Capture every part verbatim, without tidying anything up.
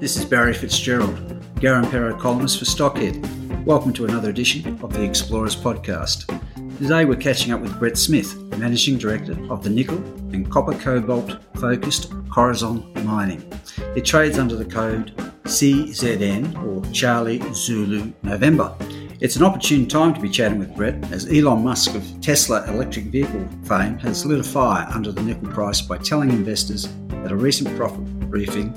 This is Barry Fitzgerald, Garimpero columnist for Stockhead. Welcome to another edition of the Explorers Podcast. Today we're catching up with Brett Smith, Managing Director of the Nickel and Copper Cobalt Focused Corazon Mining. It trades under the code C Z N or Charlie Zulu November. It's an opportune time to be chatting with Brett as Elon Musk of Tesla electric vehicle fame has lit a fire under the nickel price by telling investors at a recent profit briefing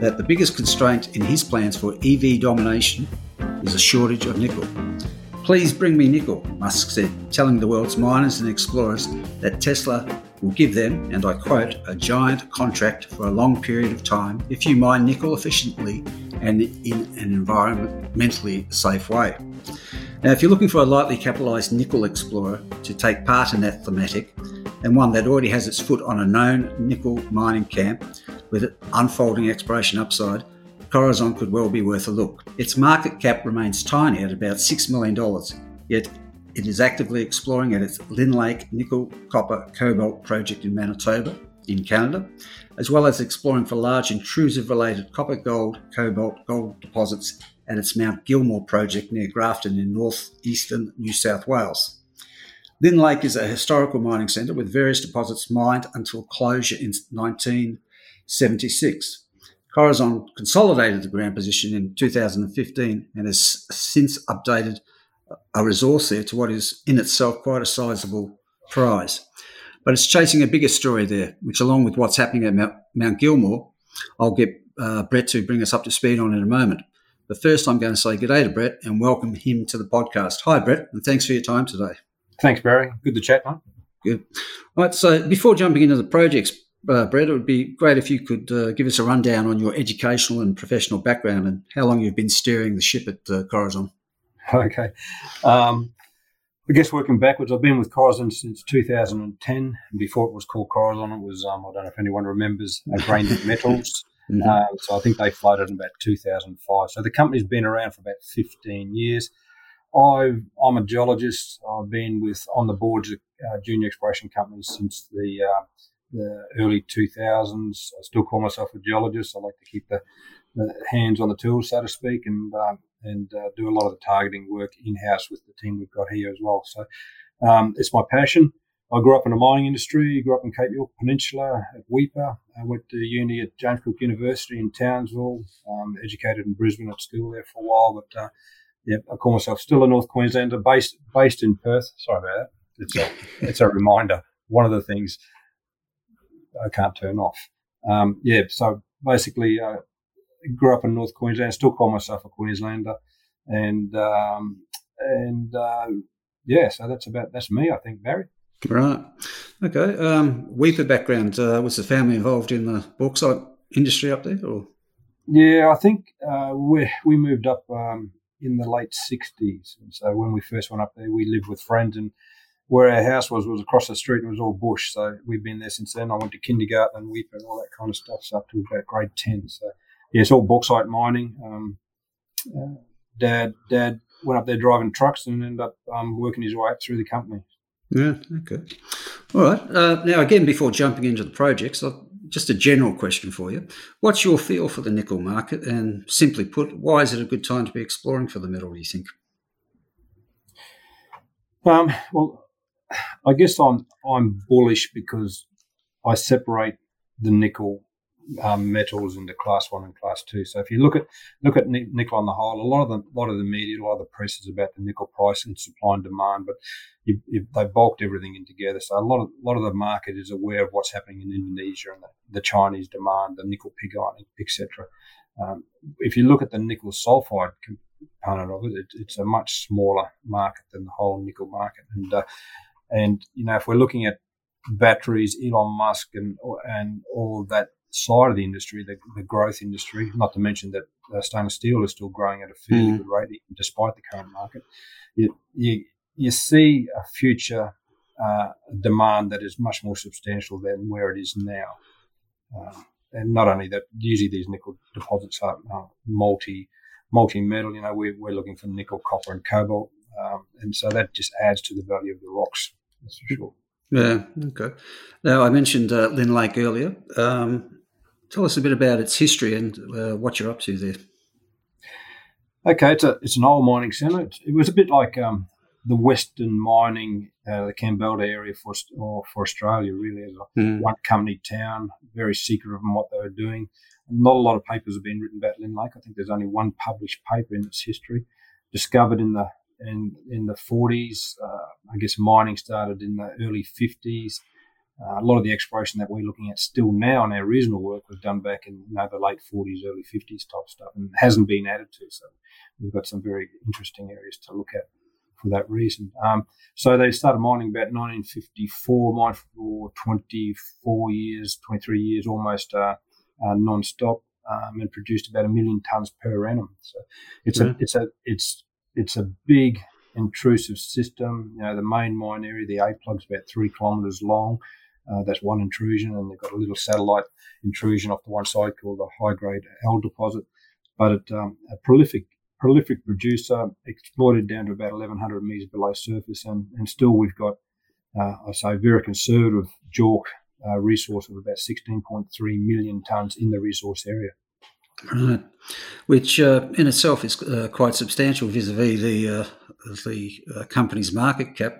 that the biggest constraint in his plans for E V domination is a shortage of nickel. Please bring me nickel, Musk said, telling the world's miners and explorers that Tesla will give them, and I quote, a giant contract for a long period of time if you mine nickel efficiently and in an environmentally safe way. Now, if you're looking for a lightly capitalised nickel explorer to take part in that thematic, and one that already has its foot on a known nickel mining camp, with unfolding exploration upside, Corazon could well be worth a look. Its market cap remains tiny at about six million dollars, yet it is actively exploring at its Lynn Lake nickel, copper, cobalt project in Manitoba, in Canada, as well as exploring for large intrusive-related copper, gold, cobalt, gold deposits at its Mount Gilmore project near Grafton in northeastern New South Wales. Lynn Lake is a historical mining centre with various deposits mined until closure in nineteen seventy-six. Corazon consolidated the ground position in two thousand fifteen and has since updated a resource there to what is in itself quite a sizable prize. But it's chasing a bigger story there, which along with what's happening at Mount, Mount Gilmore, I'll get uh, Brett to bring us up to speed on in a moment. But first I'm going to say good day to Brett and welcome him to the podcast. Hi Brett, and thanks for your time today. Thanks Barry, good to chat, mate. Good. All right, so before jumping into the projects, Uh, Brett, it would be great if you could uh, give us a rundown on your educational and professional background and how long you've been steering the ship at uh, Corazon. Okay. Um, I guess working backwards, I've been with Corazon since two thousand ten. Before it was called Corazon, it was, um, I don't know if anyone remembers, uh, Grain Metals. Mm-hmm. uh, so I think they floated in about two thousand five. So the company's been around for about fifteen years. I, I'm a geologist. I've been with on the boards of uh, junior exploration companies since the... Uh, the early two thousands. I still call myself a geologist. I like to keep the, the hands on the tools, so to speak, and um, and uh, do a lot of the targeting work in-house with the team we've got here as well. So um, it's my passion. I grew up in the mining industry, grew up in Cape York Peninsula at Weipa. I went to uni at James Cook University in Townsville, um, educated in Brisbane at school there for a while, but uh, yeah, I call myself still a North Queenslander, based based in Perth. Sorry about that. It's a, it's a reminder. One of the things I can't turn off. Um, yeah, so basically I uh, grew up in North Queensland, still call myself a Queenslander. And, um, and uh, yeah, so that's about, that's me, I think, Barry. Right. Okay. Um, Weipa background, uh, was the family involved in the bauxite industry up there? Or? Yeah, I think uh, we we moved up um, in the late sixties. And so when we first went up there, we lived with friends, and where our house was was across the street and it was all bush. So we've been there since then. I went to kindergarten and Weipa and all that kind of stuff, so up to about grade ten. So, yeah, it's all bauxite mining. Um, uh, Dad Dad went up there driving trucks and ended up um, working his way up through the company. Yeah, okay. All right. Uh, now, again, before jumping into the projects, just a general question for you. What's your feel for the nickel market? And simply put, why is it a good time to be exploring for the metal, do you think? Um, well, I guess I'm I'm bullish because I separate the nickel um, metals into class one and class two. So if you look at look at nickel on the whole, a lot of the lot of the media, a lot of the press is about the nickel price and supply and demand, but you, you, they bulked everything in together. So a lot of lot of the market is aware of what's happening in Indonesia and the, the Chinese demand, the nickel pig iron, et cetera. Um, if you look at the nickel sulfide component of it, it, it's a much smaller market than the whole nickel market, and uh, And, you know, if we're looking at batteries, Elon Musk, and and all that side of the industry, the, the growth industry, not to mention that uh, stainless steel is still growing at a fairly mm. good rate despite the current market, you you, you see a future uh, demand that is much more substantial than where it is now. Uh, and not only that, usually these nickel deposits are uh, multi, multi-metal. You know, we're, we're looking for nickel, copper, and cobalt. Um, and so that just adds to the value of the rocks, that's for sure. Yeah, okay. Now, I mentioned uh, Lynn Lake earlier. Um, tell us a bit about its history and uh, what you're up to there. Okay, it's, a, it's an old mining centre. It, it was a bit like um, the Western mining, uh, the Kambalda area for or for Australia, really, as a mm. one company town, very secretive in what they were doing. Not a lot of papers have been written about Lynn Lake. I think there's only one published paper in its history, discovered in the In, in the forties, uh, I guess mining started in the early fifties. Uh, a lot of the exploration that we're looking at still now in our regional work was done back in you know, the late forties, early fifties type stuff, and hasn't been added to. So we've got some very interesting areas to look at for that reason. Um, so they started mining about nineteen fifty-four, mined for twenty-four years, twenty-three years almost uh, uh, non-stop, um, and produced about a million tonnes per annum. So it's yeah. a, it's a, it's It's a big intrusive system. You know, the main mine area, the A plug's about three kilometres long. Uh, that's one intrusion, and they've got a little satellite intrusion off to one side called the high-grade L deposit. But it, um, a prolific, prolific producer, exploited down to about eleven hundred metres below surface, and, and still we've got, uh, I say, very conservative JORC uh, resource of about sixteen point three million tonnes in the resource area. Right, which uh, in itself is uh, quite substantial vis-a-vis the uh, the uh, company's market cap.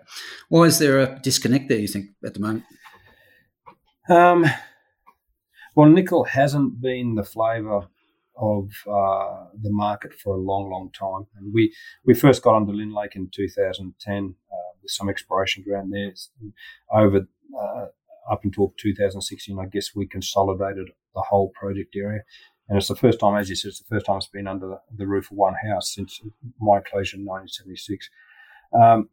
Why is there a disconnect there, you think, at the moment? Um, well, nickel hasn't been the flavour of uh, the market for a long, long time. And we, we first got onto Lynn Lake in two thousand ten uh, with some exploration ground there. Over uh, up until two thousand sixteen, I guess we consolidated the whole project area. And it's the first time, as you said, it's the first time it's been under the, the roof of one house since my closure in nineteen seventy-six. Um,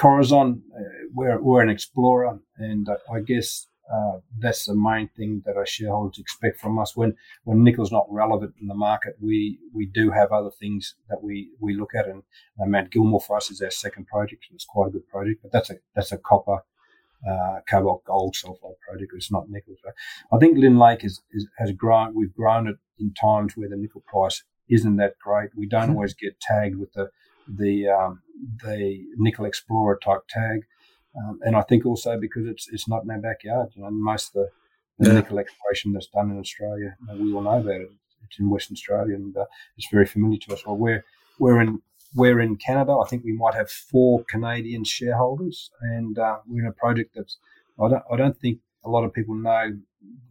Corazon, uh, we're, we're an explorer, and uh, I guess uh, that's the main thing that our shareholders expect from us. When when nickel's not relevant in the market, we, we do have other things that we, we look at, and uh, Mount Gilmore for us is our second project, and it's quite a good project, but that's a that's a copper Uh, cobalt gold sulfide project. It's not nickel. So I think Lynn Lake is, is, has grown. We've grown it in times where the nickel price isn't that great. We don't always get tagged with the the um, the nickel explorer type tag, um, and I think also because it's it's not in our backyard. You know, most of the, the yeah. nickel exploration that's done in Australia, you know, we all know about it. It's in Western Australia, and uh, it's very familiar to us. Well, we're we're in. We're in Canada. I think we might have four Canadian shareholders, and uh, we're in a project that's. I don't. I don't think a lot of people know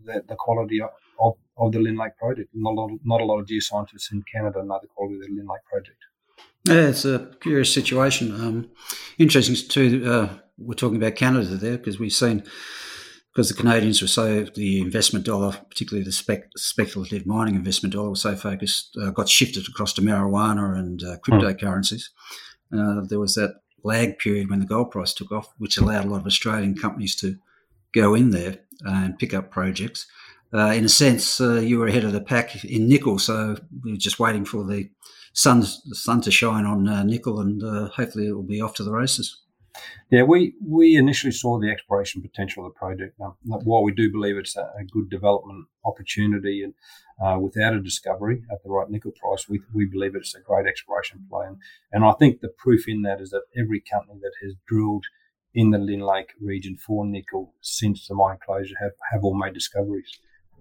that the quality of, of, of the Lynn Lake project. Not a lot. Of, not a lot of geoscientists in Canada know the quality of the Lynn Lake project. Yeah, it's a curious situation. Um, interesting too. Uh, we're talking about Canada there because we've seen because the Canadians were so the investment dollar, particularly the spec, speculative mining investment dollar, was so focused, uh, got shifted across to marijuana and uh, cryptocurrencies. Uh, there was that lag period when the gold price took off, which allowed a lot of Australian companies to go in there and pick up projects. Uh, in a sense, uh, you were ahead of the pack in nickel, so we were just waiting for the sun, the sun to shine on uh, nickel, and uh, hopefully it will be off to the races. Yeah, we, we initially saw the exploration potential of the project. Now, while we do believe it's a, a good development opportunity, and uh, without a discovery at the right nickel price, we we believe it's a great exploration play. And, and I think the proof in that is that every company that has drilled in the Lynn Lake region for nickel since the mine closure have, have all made discoveries.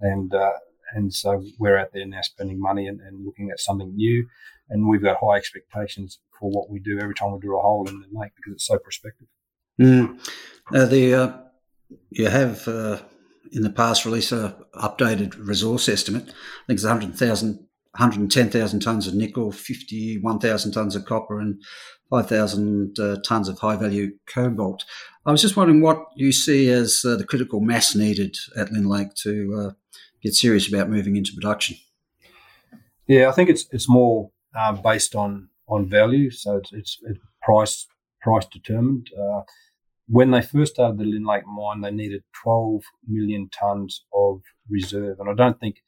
And uh, and so we're out there now spending money and, and looking at something new, and we've got high expectations for what we do every time we drill a hole in the lake because it's so prospective. Mm. Uh, the uh, you have uh, in the past released an updated resource estimate. I think it's one hundred thousand, one hundred ten thousand tonnes of nickel, fifty-one thousand tonnes of copper, and five thousand uh, tonnes of high-value cobalt. I was just wondering what you see as uh, the critical mass needed at Lynn Lake to uh, get serious about moving into production. Yeah, I think it's it's more uh, based on on value, so it's, it's it's price price determined. Uh, When they first started the Lynn Lake mine, they needed twelve million tonnes of reserve, and I don't think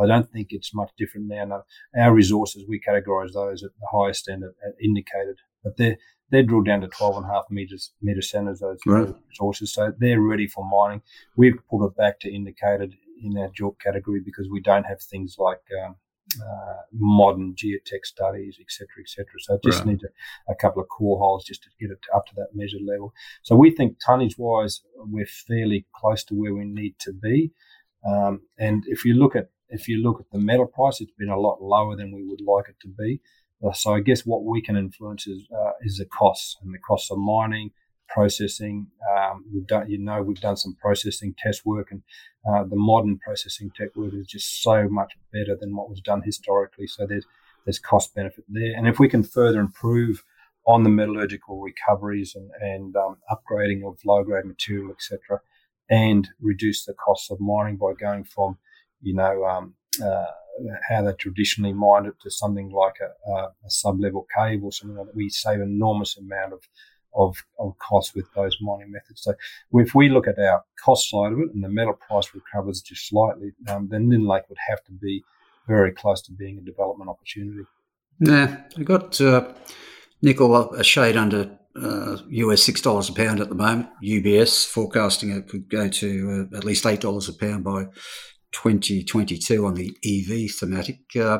I don't think it's much different now. No. Our resources, we categorise those at the highest end, at indicated, but they're they're drilled down to twelve and a half meters meter centres. Those right. resources, so they're ready for mining. We've pulled it back to indicated in our JORC category because we don't have things like um, uh, modern geotech studies, et cetera, et cetera. So it just right. needs a, a couple of core holes just to get it up to that measured level. So we think tonnage-wise, we're fairly close to where we need to be. Um, and if you look at if you look at the metal price, it's been a lot lower than we would like it to be. Uh, so I guess what we can influence is uh, is the costs and the costs of mining, processing. Um, we've done, you know, we've done some processing test work, and uh, the modern processing tech work is just so much better than what was done historically. So there's there's cost benefit there, and if we can further improve on the metallurgical recoveries and and um, upgrading of low grade material, et cetera, and reduce the costs of mining by going from you know, um, uh, how they traditionally mined it to something like a, a, a sub-level cave or something like that. We save an enormous amount of, of, of cost with those mining methods. So if we look at our cost side of it and the metal price recovers just slightly, um, then Lynn Lake would have to be very close to being a development opportunity. Yeah, I got uh, nickel a shade under uh, U S six dollars a pound at the moment. U B S forecasting it could go to uh, at least eight dollars a pound by twenty twenty-two on the E V thematic. Uh,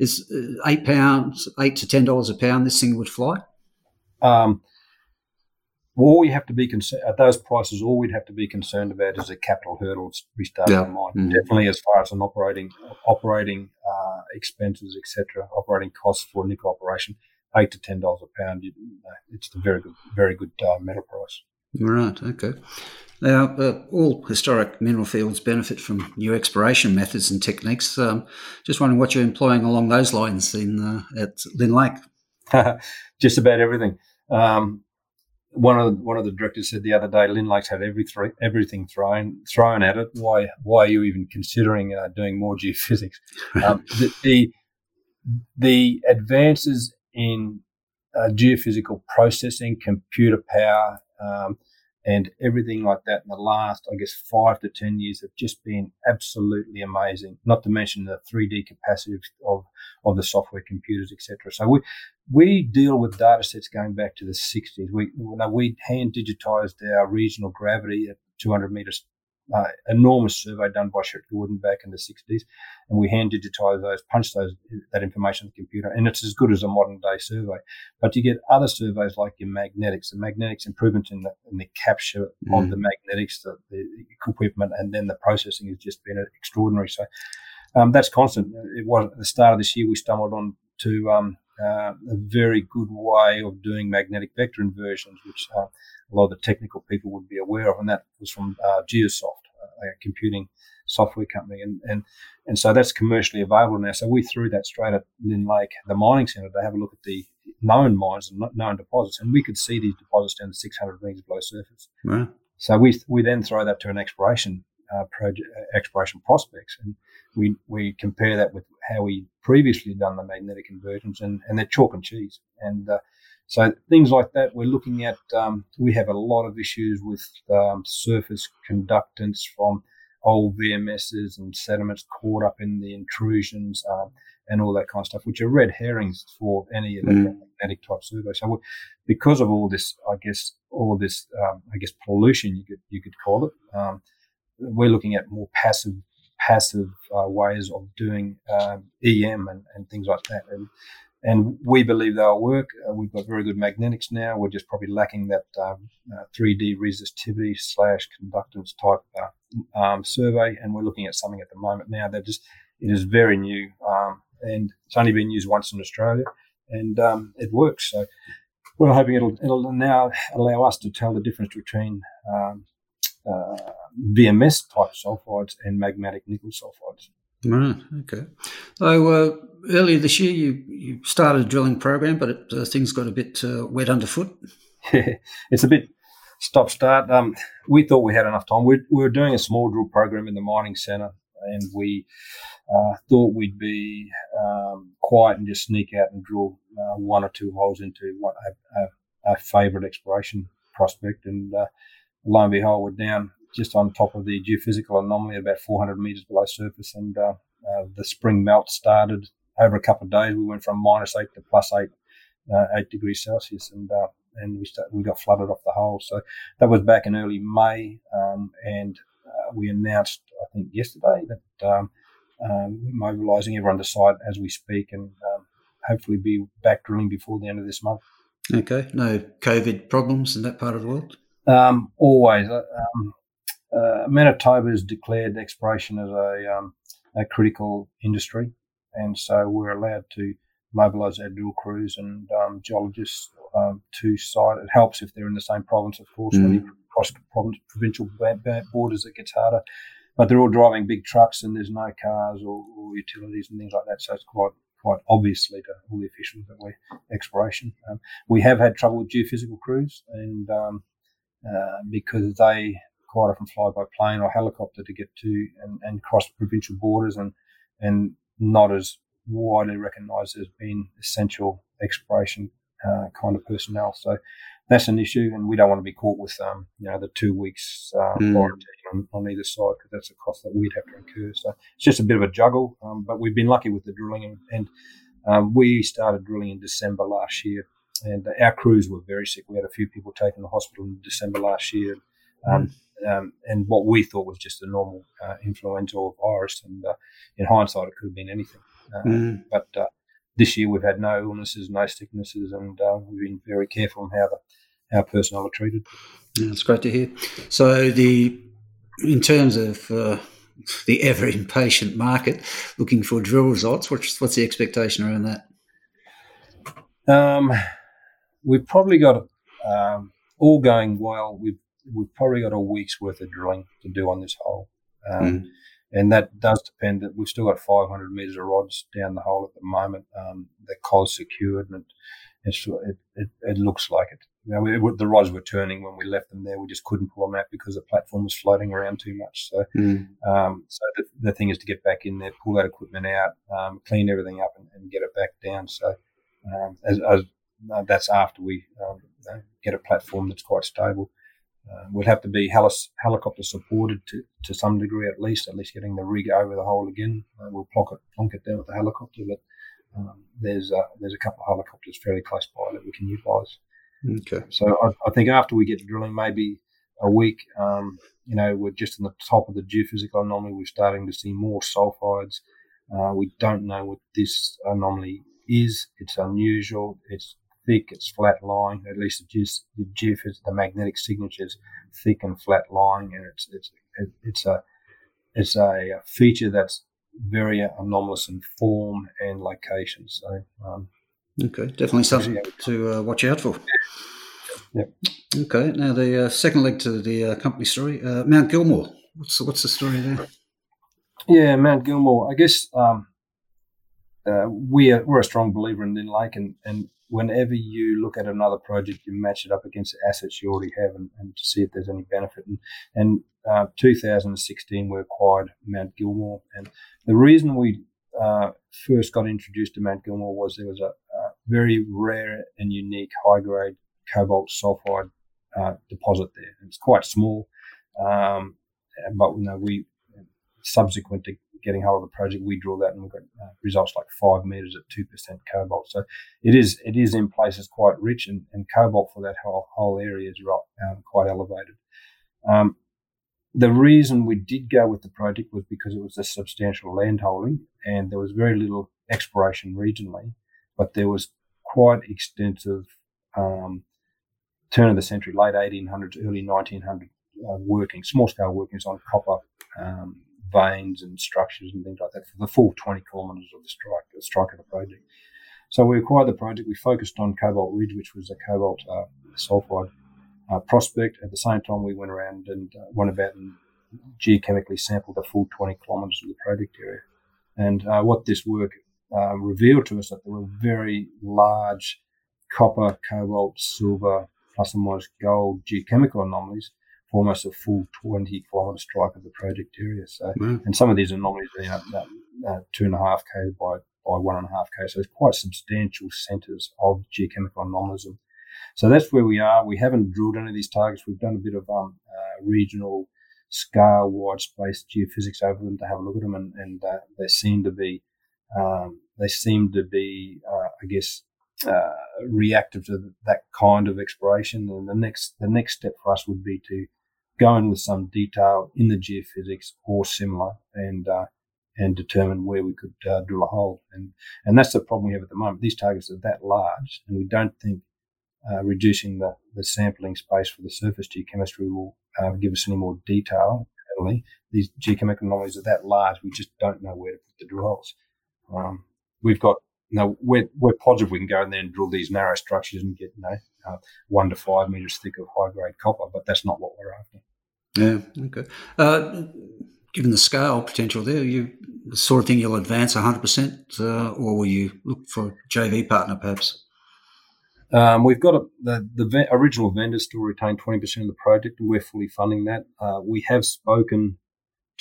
is eight pounds, eight to ten dollars a pound, this thing would fly? Um, well, all you have to be concerned at those prices. All we'd have to be concerned about is the capital hurdles we start yeah. in mind. Mm-hmm. Definitely, as far as an operating operating uh, expenses, et cetera, operating costs for a nickel operation, eight to ten dollars a pound. You know, it's a very good, very good uh, metal price. Right, okay. Now, uh, all historic mineral fields benefit from new exploration methods and techniques. Um, just wondering what you're employing along those lines in uh, at Lynn Lake. Just about everything. Um, one of the, one of the directors said the other day, Lynn Lake's had every th- everything thrown thrown at it. Why why are you even considering uh, doing more geophysics? Um, the, the the advances in uh, geophysical processing, computer power. Um, and everything like that in the last, I guess, five to ten years have just been absolutely amazing, not to mention the three D capacity of, of the software computers, et cetera. So we we deal with data sets going back to the sixties. We we hand digitized our regional gravity at two hundred meters, uh, enormous survey done by Sherritt Gordon back in the sixties, and we hand digitized those, punched those that information in the computer, and it's as good as a modern-day survey. But you get other surveys like your magnetics, the magnetics improvements in the, in the capture mm. of the magnetics, the, the equipment, and then the processing has just been extraordinary. So um, that's constant. It was at the start of this year we stumbled on to um, uh, a very good way of doing magnetic vector inversions, which uh, a lot of the technical people would be aware of, and that was from uh, Geosoft, a computing software company, and, and and so that's commercially available now. So we threw that straight at Lynn Lake, the mining centre, to have a look at the known mines and known deposits, and we could see these deposits down to six hundred metres below surface. Wow. So we we then throw that to an exploration uh, project, exploration prospects, and we we compare that with how we previously done the magnetic inversions, and, and they're chalk and cheese, and uh, so things like that we're looking at. Um, we have a lot of issues with um, surface conductance from old V M Ss and sediments caught up in the intrusions um, and all that kind of stuff, which are red herrings for any electromagnetic type survey. So we, because of all this, I guess, all this, um, I guess, pollution, you could you could call it, um, we're looking at more passive passive uh, ways of doing um, E M and, and things like that. And, And we believe they'll work. Uh, we've got very good magnetics now. We're just probably lacking that um, uh, three D resistivity slash conductance type uh, um, survey. And we're looking at something at the moment now that just it is very new um, and it's only been used once in Australia, and um, it works. So we're hoping it'll it'll now allow us to tell the difference between um, uh, V M S type sulfides and magmatic nickel sulfides. Right, okay. So uh, earlier this year you, you started a drilling program, but it, uh, things got a bit uh, wet underfoot. Yeah, it's a bit stop-start. Um, we thought we had enough time. We, we were doing a small drill program in the mining centre, and we uh, thought we'd be um, quiet and just sneak out and drill uh, one or two holes into what a, a, a favourite exploration prospect, and uh, lo and behold, we're down just on top of the geophysical anomaly about four hundred metres below surface, and uh, uh, the spring melt started over a couple of days. We went from minus eight to plus eight, uh, eight degrees Celsius, and uh, and we start, we got flooded off the hole. So that was back in early May, um, and uh, we announced, I think, yesterday that um, um, we're mobilising everyone to site as we speak, and um, hopefully be back drilling before the end of this month. Okay, no COVID problems in that part of the world? Um, always. Uh, um, uh, Manitoba has declared exploration as a, um, a critical industry, and so we're allowed to mobilise our drill crews and um, geologists um, to site. It helps if they're in the same province, of course. Mm. When you cross the provincial borders, it gets harder. But they're all driving big trucks, and there's no cars or, or utilities and things like that, so it's quite... quite obviously to all the officials that we're exploration. Um, we have had trouble with geophysical crews, and um, uh, because they quite often fly by plane or helicopter to get to and, and cross provincial borders, and and not as widely recognised as being essential exploration uh, kind of personnel. So that's an issue, and we don't want to be caught with um, you know the two weeks uh, mm. quarantine on, on either side, because that's a cost that we'd have to incur. So it's just a bit of a juggle, um, but we've been lucky with the drilling, and, and um, we started drilling in December last year, and our crews were very sick. We had a few people taken to the hospital in December last year, um, mm. um, and what we thought was just a normal uh, influenza or virus, and uh, in hindsight it could have been anything. Uh, mm. But uh, this year we've had no illnesses, no sicknesses, and uh, we've been very careful on how the our personnel are treated. Yeah, that's great to hear. So the, in terms of uh, the ever impatient market looking for drill results, what's, what's the expectation around that? Um, we've probably got, um, all going well, we've, we've probably got a week's worth of drilling to do on this hole. Um, mm. And that does depend that we've still got five hundred metres of rods down the hole at the moment. Um, the cod's secured, and it, it, it, it looks like it. You know, we, the rods were turning when we left them there. We just couldn't pull them out because the platform was floating around too much. So mm. um, so the, the thing is to get back in there, pull that equipment out, um, clean everything up, and, and get it back down. So um, as, as, no, that's after we um, you know, get a platform that's quite stable. Uh, we'd have to be heli- helicopter supported to, to some degree at least, at least getting the rig over the hole again. Uh, we'll plonk it, plonk it down with the helicopter, but um, there's, uh, there's a couple of helicopters fairly close by that we can utilise. Okay. So I, I think after we get drilling, maybe a week, um, you know, we're just in the top of the geophysical anomaly. We're starting to see more sulfides. Uh, we don't know what this anomaly is. It's unusual. It's thick. It's flat lying. At least the, geophys- the, geophys- the magnetic signature is thick and flat lying, and it's it's it's a it's a feature that's very anomalous in form and location. So. Um, Okay, definitely something to uh, watch out for. Yep. Okay, now the uh, second leg to the uh, company story, uh, Mount Gilmore. What's the, what's the story there? Yeah, Mount Gilmore. I guess um, uh, we are, we're a strong believer in Lynn Lake, and, and whenever you look at another project, you match it up against the assets you already have, and, and to see if there's any benefit. And, and uh, two thousand sixteen, we acquired Mount Gilmore, and the reason we uh, first got introduced to Mount Gilmore was there was a very rare and unique high-grade cobalt sulfide uh, deposit there. It's quite small, um, but you know, we subsequent to getting hold of the project, we drew that and we got uh, results like five meters at two percent cobalt. So it is it is in places quite rich, and, and cobalt for that whole whole area is rock, um, quite elevated. Um, the reason we did go with the project was because it was a substantial land holding, and there was very little exploration regionally, but there was quite extensive um, turn of the century, late eighteen hundreds, early nineteen hundreds uh, working, small scale workings on copper um, veins and structures and things like that for the full twenty kilometres of the strike, the strike of the project. So we acquired the project. We focused on Cobalt Ridge, which was a cobalt uh, sulfide uh, prospect. At the same time, we went around and uh, went about and geochemically sampled the full twenty kilometres of the project area. And uh, what this work Uh, revealed to us that there were very large copper, cobalt, silver, plus and minus gold geochemical anomalies for almost a full twenty kilometre strike of the project area. So, wow. And some of these anomalies are you know, uh, two and a half k by by one and a half k. So it's quite substantial centres of geochemical anomalism. So that's where we are. We haven't drilled any of these targets. We've done a bit of um, uh, regional scale, wide space geophysics over them to have a look at them, and, and uh, they seem to be, um, they seem to be, uh, I guess, uh, reactive to that kind of exploration. And the next, the next step for us would be to go in with some detail in the geophysics or similar, and uh, and determine where we could uh, drill a hole. And and that's the problem we have at the moment. These targets are that large, and we don't think uh, reducing the, the sampling space for the surface geochemistry will uh, give us any more detail. These geochemical anomalies are that large, we just don't know where to put the drill holes. Um, we've got, you know, we're, we're positive we can go in there and drill these narrow structures and get, you know, uh, one to five metres thick of high-grade copper, but that's not what we're after. Yeah, okay. Uh, given the scale potential there, you the sort of thing you'll advance one hundred percent, uh, or will you look for a J V partner perhaps? Um, we've got a, the, the ve- original vendors still retain twenty percent of the project, and we're fully funding that. Uh, we have spoken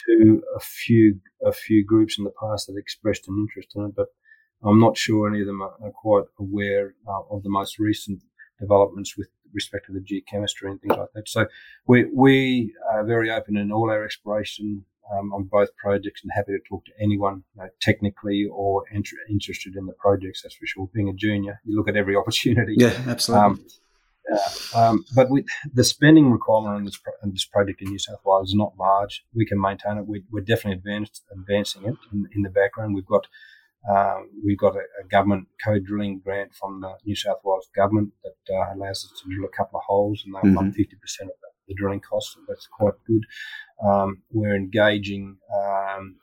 to a few a few groups in the past that expressed an interest in it, but I'm not sure any of them are, are quite aware uh, of the most recent developments with respect to the geochemistry and things like that. So we we are very open in all our exploration um, on both projects, and happy to talk to anyone, you know, technically or inter- interested in the projects, that's for sure. Being a junior, you look at every opportunity. Yeah, absolutely. Um, uh, um, but we, the spending requirement on this, pro- on this project in New South Wales is not large. We can maintain it. We, we're definitely advanced, advancing it in, in the background. We've got Um, we've got a, a government co-drilling grant from the New South Wales government that uh, allows us to drill a couple of holes, and they'll fund mm-hmm. fifty percent of the, the drilling costs. So that's quite good. Um, we're engaging, um,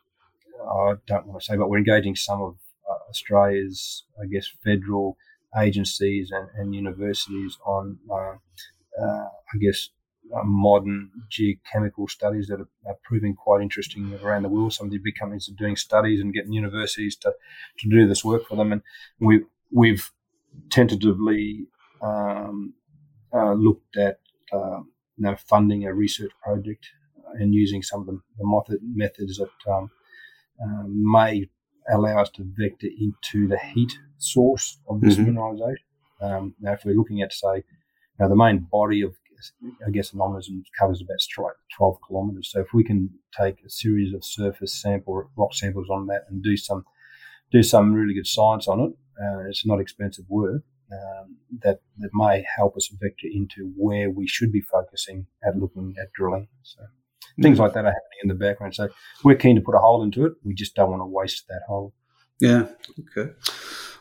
I don't want to say, but we're engaging some of uh, Australia's, I guess, federal agencies and, and universities on, uh, uh, I guess, uh, modern geochemical studies that are, are proving quite interesting around the world. Some of the big companies are doing studies and getting universities to, to do this work for them. And we, we've tentatively um, uh, looked at uh, you know, funding a research project and using some of the, the methods that um, uh, may allow us to vector into the heat source of this mm-hmm. mineralisation. Um, now, if we're looking at, say, you know, the main body of I guess anomalism covers about twelve kilometres. So if we can take a series of surface sample rock samples on that and do some do some really good science on it, uh, it's not expensive work. Um, that that may help us vector into where we should be focusing at looking at drilling. So things like that are happening in the background. So we're keen to put a hole into it. We just don't want to waste that hole. Yeah. Okay.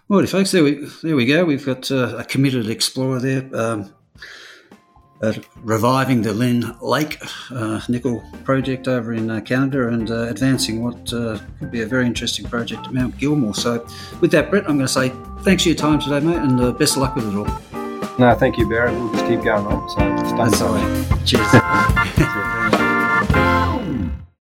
All right, folks. There we there we go. We've got uh, a committed explorer there. Um, Uh, reviving the Lynn Lake uh, nickel project over in uh, Canada, and uh, advancing what uh, could be a very interesting project at Mount Gilmore. So with that, Brett, I'm going to say thanks for your time today, mate, and uh, best of luck with it all. No, thank you, Barry. We'll just keep going on. So, that's all right. Cheers.